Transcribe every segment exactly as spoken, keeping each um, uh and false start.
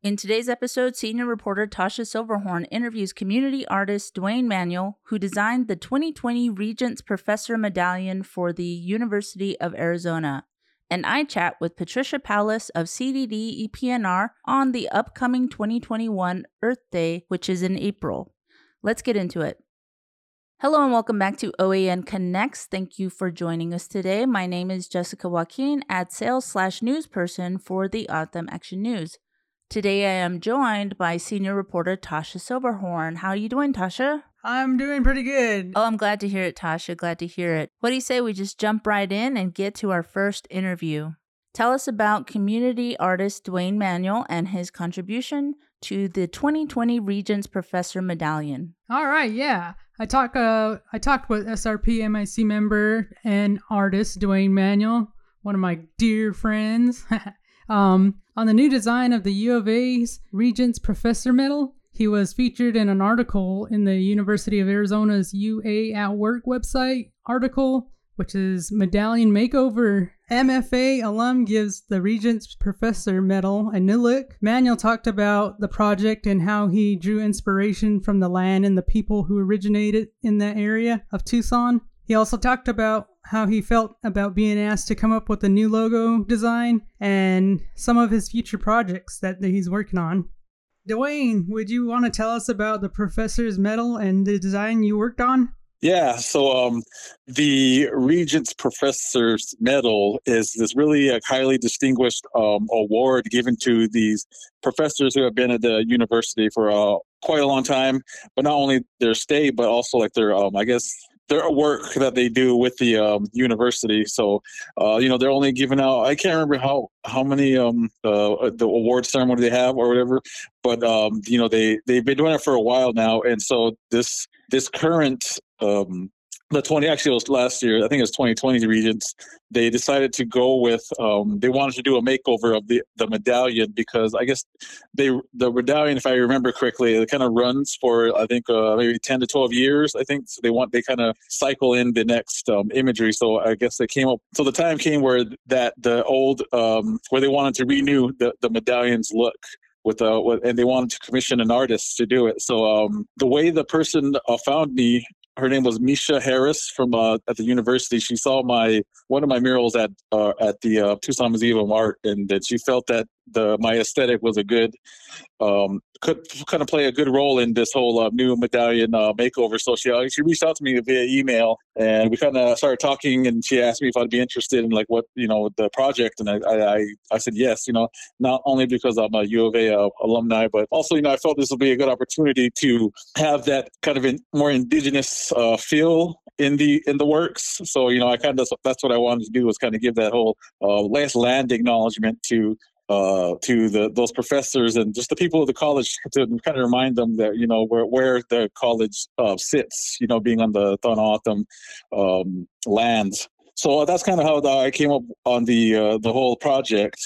In today's episode, senior reporter Tasha Silverhorn interviews community artist Duane Manuel, who designed the twenty twenty Regents Professor Medallion for the University of Arizona. And I chat with Patricia Pallas of C D D E P N R on the upcoming twenty twenty-one Earth Day, which is in April. Let's get into it. Hello and welcome back to O A N Connects. Thank you for joining us today. My name is Jessica Joaquin, ad sales slash newsperson for the Autumn Action News. Today I am joined by senior reporter Tasha Silverhorn. How are you doing, Tasha? I'm doing pretty good. Oh, I'm glad to hear it, Tasha. Glad to hear it. What do you say we just jump right in and get to our first interview? Tell us about community artist Duane Manuel and his contribution to the twenty twenty Regents Professor Medallion. All right, yeah. I talk, uh, I talked with S R P M I C member and artist Duane Manuel, one of my dear friends. Um, on the new design of the U of A's Regents Professor Medal, he was featured in an article in the University of Arizona's U A at Work website article, which is Medallion Makeover. M F A alum gives the Regents Professor Medal a new look. Manuel talked about the project and how he drew inspiration from the land and the people who originated in that area of Tucson. He also talked about how he felt about being asked to come up with a new logo design and some of his future projects that, that he's working on. Duane, would you want to tell us about the Professor's Medal and the design you worked on? Yeah, so um, the Regents Professor's Medal is this really a highly distinguished um, award given to these professors who have been at the university for uh, quite a long time, but not only their stay, but also like their, um, I guess, their work that they do with the um, university. So, uh, you know, they're only giving out, I can't remember how, how many um, uh, the award ceremony they have or whatever, but, um, you know, they, they've been doing it for a while now. And so this this current, um, the twenty, actually it was last year, I think it was twenty twenty Regents, they decided to go with, um, they wanted to do a makeover of the, the medallion because I guess they the medallion, if I remember correctly, it kind of runs for, I think, uh, maybe ten to twelve years, I think. So they want, they kind of cycle in the next um, imagery. So I guess they came up, so the time came where that the old, um, where they wanted to renew the, the medallion's look. With, uh, with, and they wanted to commission an artist to do it. So um, the way the person uh, found me, her name was Misha Harris from uh, at the university. She saw my one of my murals at uh, at the uh, Tucson Museum of Art, and that she felt that the my aesthetic was a good um, could kind of play a good role in this whole uh, new medallion uh, makeover. So she uh, she reached out to me via email, and we kind of started talking. And she asked me if I'd be interested in like what you know the project, and I I, I said yes. You know, not only because I'm a U of A uh, alumni, but also you know I felt this would be a good opportunity to have that kind of in, more indigenous Uh, feel in the in the works. So you know, I kind of that's what I wanted to do was kind of give that whole uh, last land acknowledgement to uh, to the those professors and just the people of the college to kind of remind them that you know where where the college uh, sits. You know, being on the Tohono O'odham um, lands. So that's kind of how the, I came up on the uh, the whole project.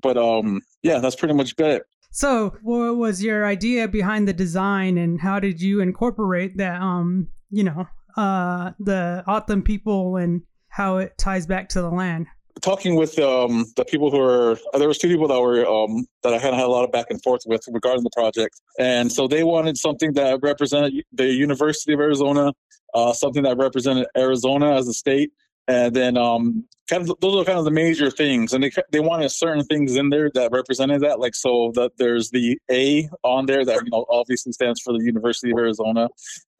But um, yeah, that's pretty much it. So, what was your idea behind the design, and how did you incorporate that? Um, you know, uh, the Autumn people and how it ties back to the land. Talking with um, the people who are, there was two people that were, um, that I kind of had a lot of back and forth with regarding the project. And so they wanted something that represented the University of Arizona, uh, something that represented Arizona as a state. And then um, kind of those are kind of the major things. And they they wanted certain things in there that represented that. Like, so that there's the A on there that, you know, obviously stands for the University of Arizona.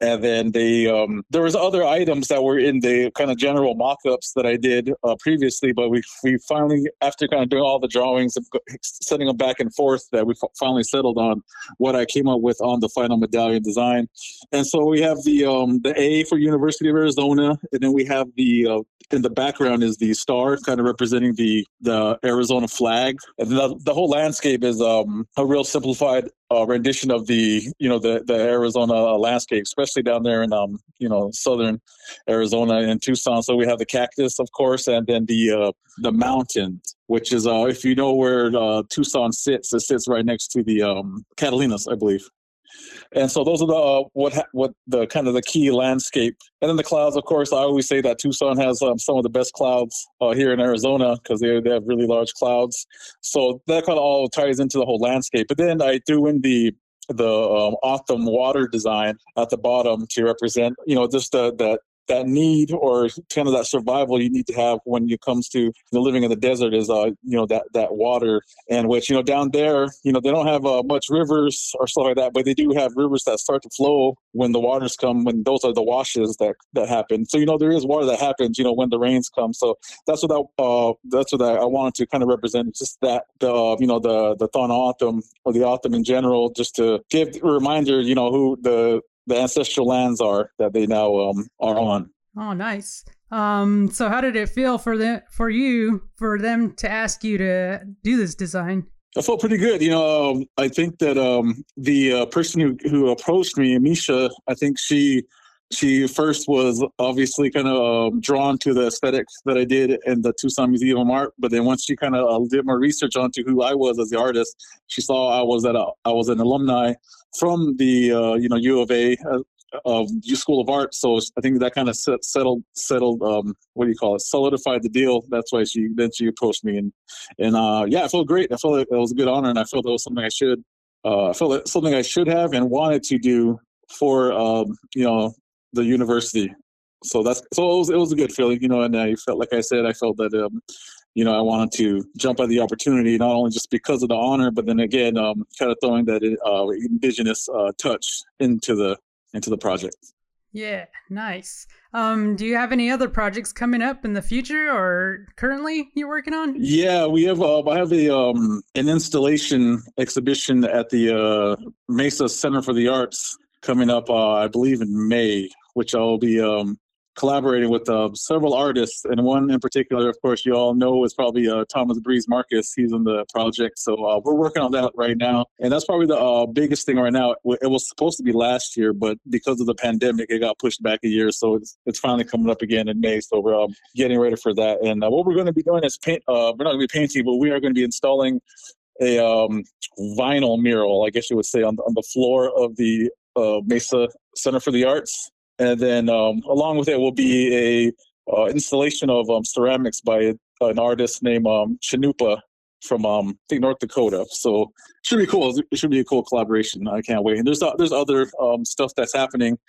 And then they um, there was other items that were in the kind of general mock-ups that I did uh, previously. But we we finally, after kind of doing all the drawings and sending them back and forth, that we finally settled on what I came up with on the final medallion design. And so we have the um, the A for University of Arizona. And then we have the uh, in the background is the star kind of representing the, the Arizona flag. And the, the whole landscape is um, a real simplified uh, rendition of the, you know, the, the Arizona landscape, especially down there in, um, you know, southern Arizona and Tucson. So we have the cactus, of course, and then the uh, the mountain, which is, uh, if you know where uh, Tucson sits, it sits right next to the um, Catalinas, I believe. And so those are the uh, what ha what the kind of the key landscape. And then the clouds, of course, I always say that Tucson has um, some of the best clouds uh, here in Arizona, because they they have really large clouds. So that kind of all ties into the whole landscape. But then I threw in the the um, autumn water design at the bottom to represent, you know, just the that that need, or kind of that survival you need to have when it comes to the living in the desert, is, uh, you know, that, that water. And which, you know, down there, you know, they don't have uh, much rivers or stuff like that, but they do have rivers that start to flow when the waters come, when those are the washes that, that happen. So, you know, there is water that happens, you know, when the rains come. So that's what I, uh, that's what I, I wanted to kind of represent, just that, the, you know, the, the Tohono O'odham, or the autumn in general, just to give a reminder, you know, who the, the ancestral lands are that they now um, are on. Oh, nice. Um, so how did it feel for them, for you, for them to ask you to do this design? I felt pretty good. You know, um, I think that um, the uh, person who, who approached me, Misha, I think she, she first was obviously kind of um, drawn to the aesthetics that I did in the Tucson Museum of Art. But then once she kind of uh, did more research onto who I was as the artist, she saw I was at a, I was an alumni from the uh, you know, U of A uh, of U School of Art. So I think that kind of set, settled settled um, what do you call it? Solidified the deal. That's why she then she approached me, and and uh, yeah, I felt great. I felt like it was a good honor, and I felt it was something I should uh, I felt like something I should have and wanted to do for um, you know, the university. So that's, so it was, it was a good feeling, you know, and I felt, like I said, I felt that, um, you know, I wanted to jump at the opportunity, not only just because of the honor, but then again, um, kind of throwing that uh, indigenous uh, touch into the, into the project. Yeah. Nice. Um, do you have any other projects coming up in the future or currently you're working on? Yeah, we have, uh, I have a, um, an installation exhibition at the uh, Mesa Center for the Arts coming up, uh, I believe in May, which I'll be um, collaborating with uh, several artists. And one in particular, of course, you all know is probably uh, Thomas Breeze Marcus. He's on the project. So uh, we're working on that right now. And that's probably the uh, biggest thing right now. It was supposed to be last year, but because of the pandemic, it got pushed back a year. So it's, it's finally coming up again in May. So we're um, getting ready for that. And uh, what we're going to be doing is paint. Uh, we're not going to be painting, but we are going to be installing a um, vinyl mural, I guess you would say, on, on the floor of the Uh, Mesa Center for the Arts. And then um, along with it will be a uh, installation of um, ceramics by an artist named um, Chanupa from um, I think North Dakota. So it should be cool. It should be a cool collaboration. I can't wait. And there's uh, there's other um, stuff that's happening,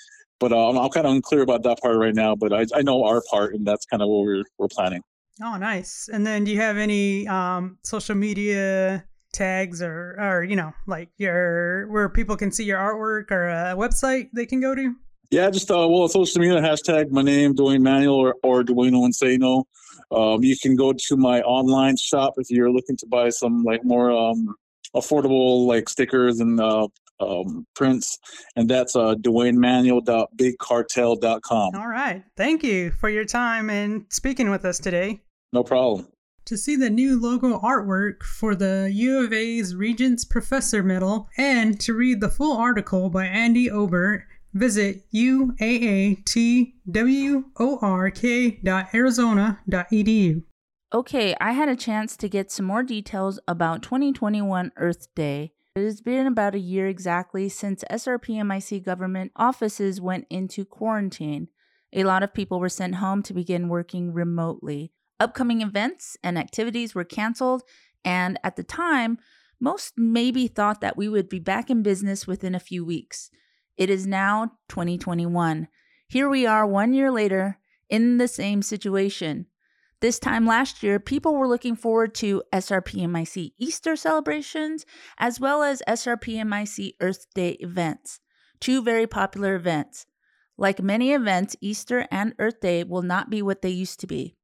but um, I'm kind of unclear about that part right now. But I, I know our part, and that's kind of what we're we're planning. Oh, nice. And then do you have any um, social media tags, or or you know, like your, where people can see your artwork, or a website they can go to? Yeah, just uh well, social media, hashtag my name, Duane Manuel, or, or Duane Onsayno. Um you can go to my online shop if you're looking to buy some like more um affordable like stickers and uh um prints, and that's uh Duane Manuel dot big cartel dot com. All right, thank you for your time and speaking with us today. No problem. To see the new logo artwork for the U of A's Regents Professor Medal, and to read the full article by Andy Obert, visit U A A T W O R K dot arizona dot E D U. Okay, I had a chance to get some more details about twenty twenty-one Earth Day. It has been about a year exactly since S R P M I C government offices went into quarantine. A lot of people were sent home to begin working remotely. Upcoming events and activities were canceled, and at the time, most maybe thought that we would be back in business within a few weeks. It is now twenty twenty-one. Here we are one year later in the same situation. This time last year, people were looking forward to S R P M I C Easter celebrations as well as S R P M I C Earth Day events, two very popular events. Like many events, Easter and Earth Day will not be what they used to be.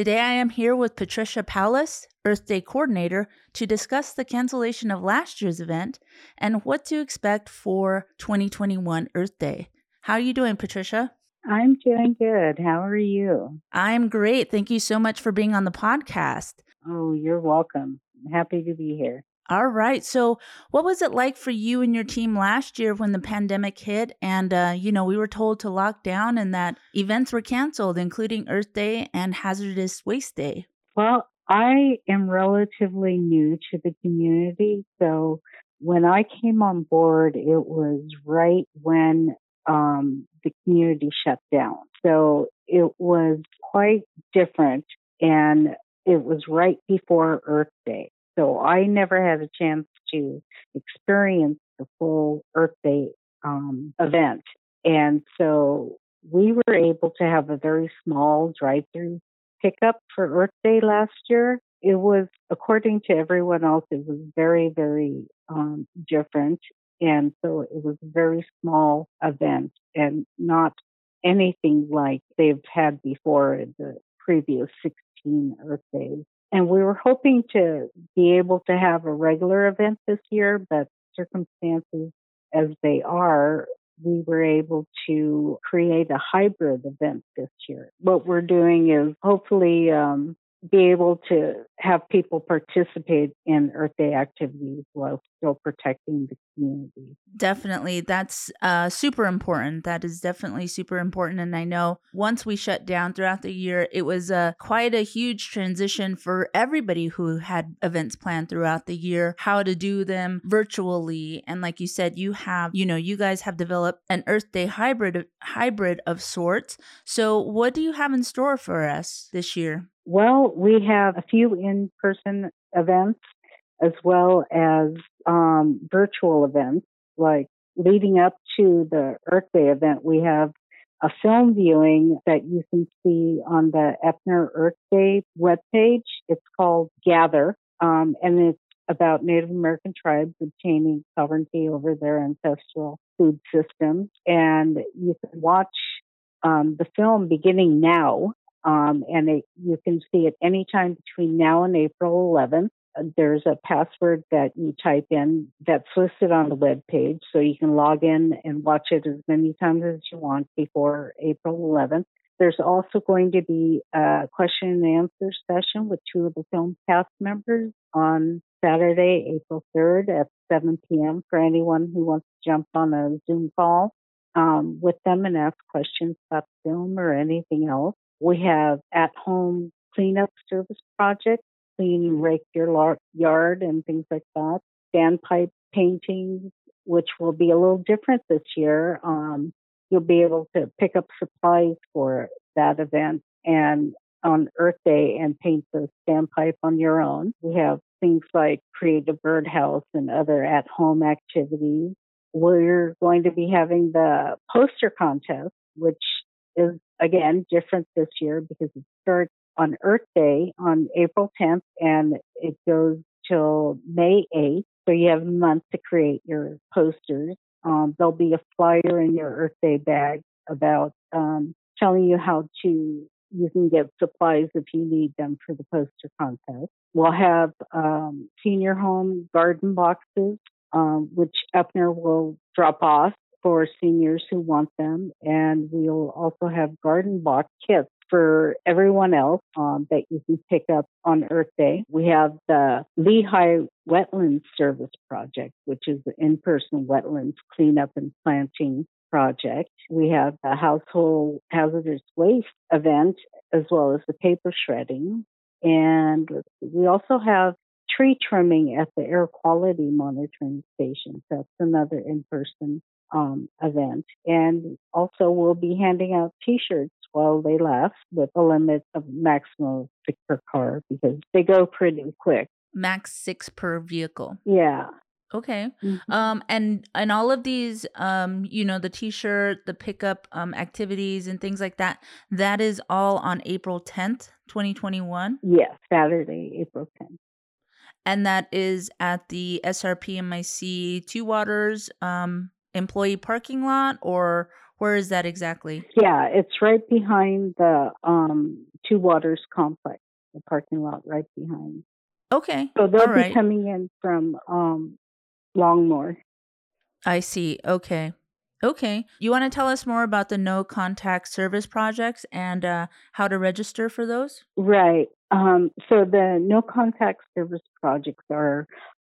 Today I am here with Patricia Pallas, Earth Day Coordinator, to discuss the cancellation of last year's event and what to expect for twenty twenty-one Earth Day. How are you doing, Patricia? I'm doing good. How are you? I'm great. Thank you so much for being on the podcast. Oh, you're welcome. I'm happy to be here. All right. So what was it like for you and your team last year when the pandemic hit and, uh, you know, we were told to lock down and that events were canceled, including Earth Day and Hazardous Waste Day? Well, I am relatively new to the community, so When I came on board, it was right when um, the community shut down. So it was quite different, and it was right before Earth Day. So I never had a chance to experience the full Earth Day um, event. And so we were able to have a very small drive-through pickup for Earth Day last year. It was, according to everyone else, it was very, very um, different. And so it was a very small event and not anything like they've had before the previous sixteen Earth Days. And we were hoping to be able to have a regular event this year, but circumstances as they are, we were able to create a hybrid event this year. What we're doing is hopefully um, be able to have people participate in Earth Day activities while still protecting the community. Definitely. That's uh, super important. That is definitely super important. And I know once we shut down throughout the year, it was uh, quite a huge transition for everybody who had events planned throughout the year, how to do them virtually. And like you said, you have, you know, you guys have developed an Earth Day hybrid, hybrid of sorts. So what do you have in store for us this year? Well, we have a few in-person events as well as um, virtual events. Like leading up to the Earth Day event, we have a film viewing that you can see on the Eppner Earth Day webpage. It's called Gather, um, and it's about Native American tribes obtaining sovereignty over their ancestral food system. And you can watch um, the film beginning now. Um, and it, you can see it anytime between now and April eleventh. There's a password that you type in that's listed on the web page, so you can log in and watch it as many times as you want before April eleventh. There's also going to be a question and answer session with two of the film cast members on Saturday, April third at seven p.m. for anyone who wants to jump on a Zoom call um, with them and ask questions about film or anything else. We have at-home cleanup service projects, clean and rake your yard and things like that. Standpipe paintings, which will be a little different this year. Um, you'll be able to pick up supplies for that event and on Earth Day and paint the standpipe on your own. We have things like create a birdhouse and other at-home activities. We're going to be having the poster contest, which is, again, different this year because it starts on Earth Day on April tenth and it goes till May eighth. So you have a month to create your posters. Um, there'll be a flyer in your Earth Day bag about um, telling you how to, you can get supplies if you need them for the poster contest. We'll have um, senior home garden boxes, um, which Eppner will drop off for seniors who want them. And we'll also have garden box kits for everyone else um, that you can pick up on Earth Day. We have the Lehigh Wetlands Service Project, which is the in-person wetlands cleanup and planting project. We have the household hazardous waste event, as well as the paper shredding. And we also have tree trimming at the air quality monitoring station. That's another in-person Um, event. And also we'll be handing out t-shirts while they last with a limit of maximum six per car because they go pretty quick. Max six per vehicle. Yeah. Okay. Mm-hmm. Um, and, and all of these, um, you know, the t-shirt, the pickup um, activities and things like that, that is all on April tenth, twenty twenty-one? Yes, Saturday, April tenth. And that is at the S R P M I C Two Waters um, employee parking lot, or where is that exactly? Yeah, it's right behind the um, Two Waters complex, the parking lot right behind. Okay. So they'll All be right. coming in from um, Longmore. I see. Okay. Okay. You want to tell us more about the no contact service projects and uh, how to register for those? Right. Um, so the no contact service projects are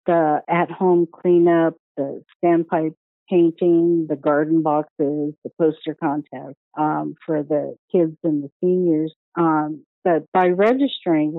the at-home cleanup, the standpipe painting, the garden boxes, the poster contest um, for the kids and the seniors. Um, but by registering,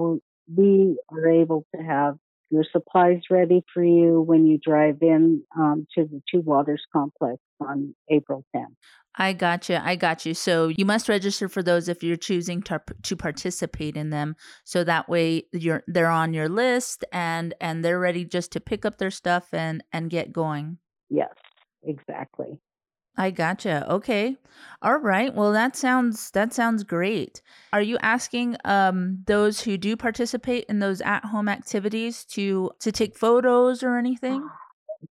we are able to have your supplies ready for you when you drive in um, to the Two Waters complex on April tenth. I got you. I got you. So you must register for those if you're choosing to, to participate in them. So that way you're they're on your list and, and they're ready just to pick up their stuff and, and get going. Yes, exactly. I gotcha. Okay. All right. Well, that sounds that sounds great. Are you asking um, those who do participate in those at-home activities to to take photos or anything?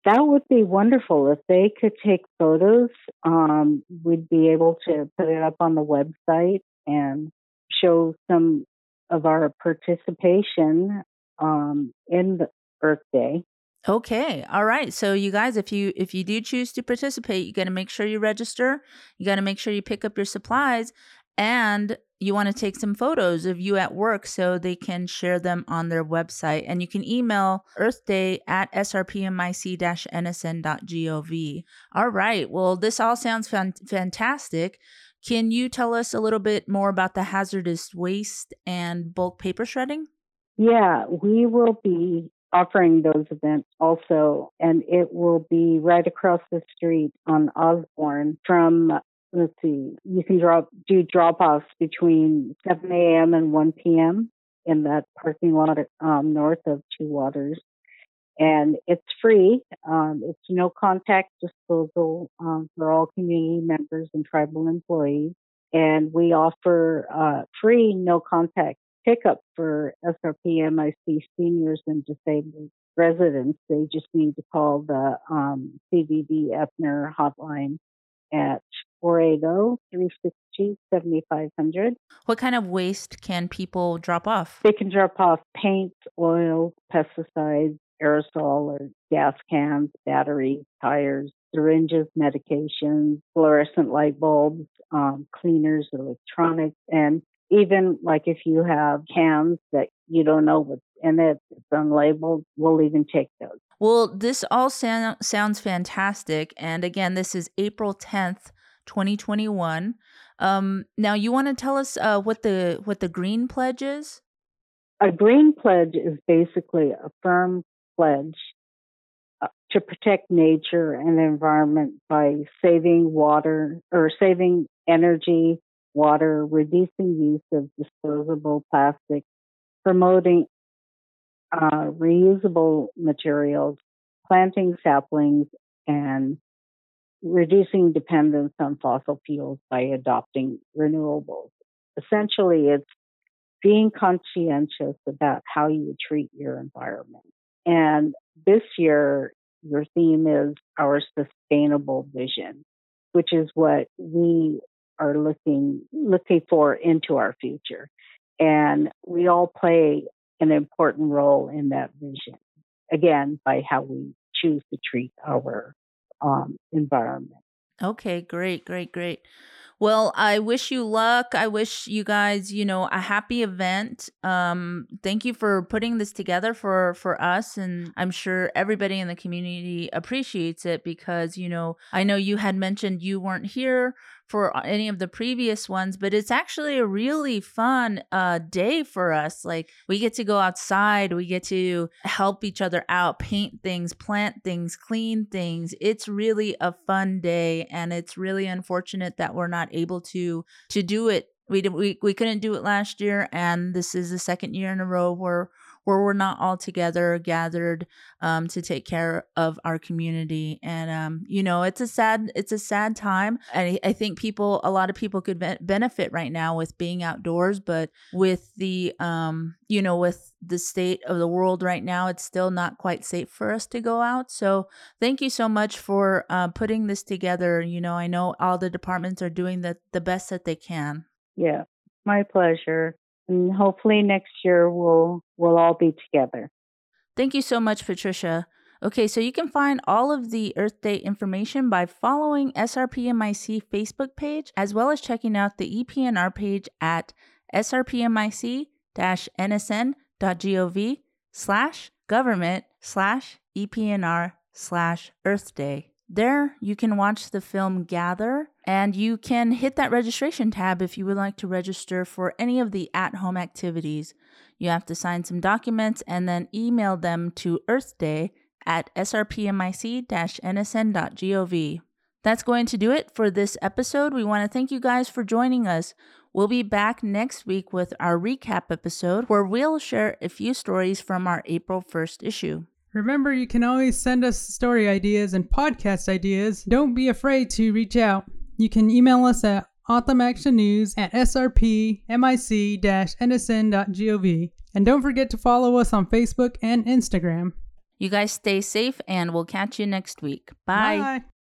That would be wonderful. If they could take photos, um, we'd be able to put it up on the website and show some of our participation um, in the Earth Day. Okay. All right. So you guys, if you if you do choose to participate, you got to make sure you register. You got to make sure you pick up your supplies, and you want to take some photos of you at work so they can share them on their website. And you can email earthday at s r p m i c dash n s n dot gov. All right. Well, this all sounds fan- fantastic. Can you tell us a little bit more about the hazardous waste and bulk paper shredding? Yeah, we will be offering those events also, and it will be right across the street on Osborne from, let's see, you can drop do drop-offs between seven a.m. and one p.m. in that parking lot um, north of Two Waters, and it's free. Um, it's no contact disposal um, for all community members and tribal employees, and we offer uh, free no contact pickup for S R P M I C seniors and disabled residents. They just need to call the um, C V V Eppner hotline at four eight zero, three six two, seven five zero zero. What kind of waste can people drop off? They can drop off paints, oils, pesticides, aerosol or gas cans, batteries, tires, syringes, medications, fluorescent light bulbs, um, cleaners, electronics, and even like if you have cans that you don't know what's in it, it's unlabeled, we'll even take those. Well, this all sound, sounds fantastic. And again, this is April tenth, twenty twenty-one. Um, now, you want to tell us uh, what the what the Green Pledge is? A Green Pledge is basically a firm pledge uh, to protect nature and the environment by saving water or saving energy, water, reducing use of disposable plastics, promoting uh, reusable materials, planting saplings, and reducing dependence on fossil fuels by adopting renewables. Essentially, it's being conscientious about how you treat your environment. And this year, your theme is our sustainable vision, which is what we are looking looking for into our future. And we all play an important role in that vision, again, by how we choose to treat our um, environment. Okay, great, great, great. Well, I wish you luck. I wish you guys, you know, a happy event. Um, thank you for putting this together for, for us. And I'm sure everybody in the community appreciates it because, you know, I know you had mentioned you weren't here for any of the previous ones, but it's actually a really fun uh, day for us. Like we get to go outside, we get to help each other out, paint things, plant things, clean things. It's really a fun day, and it's really unfortunate that we're not able to to do it. We we we couldn't do it last year, and this is the second year in a row where where we're not all together gathered um, to take care of our community. And, um, you know, it's a sad, it's a sad time. And I, I think people, a lot of people could be- benefit right now with being outdoors, but with the, um, you know, with the state of the world right now, it's still not quite safe for us to go out. So thank you so much for uh, putting this together. You know, I know all the departments are doing the, the best that they can. Yeah, my pleasure. And hopefully next year we'll we'll all be together. Thank you so much, Patricia. Okay, so you can find all of the Earth Day information by following S R P M I C Facebook page, as well as checking out the E P N R page at s r p m i c dash n s n dot gov slash government slash EPNR slash Earth Day. There, you can watch the film Gather, and you can hit that registration tab if you would like to register for any of the at-home activities. You have to sign some documents and then email them to earthday at s r p m i c dash n s n dot gov. That's going to do it for this episode. We want to thank you guys for joining us. We'll be back next week with our recap episode where we'll share a few stories from our April first issue. Remember, you can always send us story ideas and podcast ideas. Don't be afraid to reach out. You can email us at Autumn Action News at s r p m i c dash n s n dot gov. And don't forget to follow us on Facebook and Instagram. You guys stay safe, and we'll catch you next week. Bye. Bye.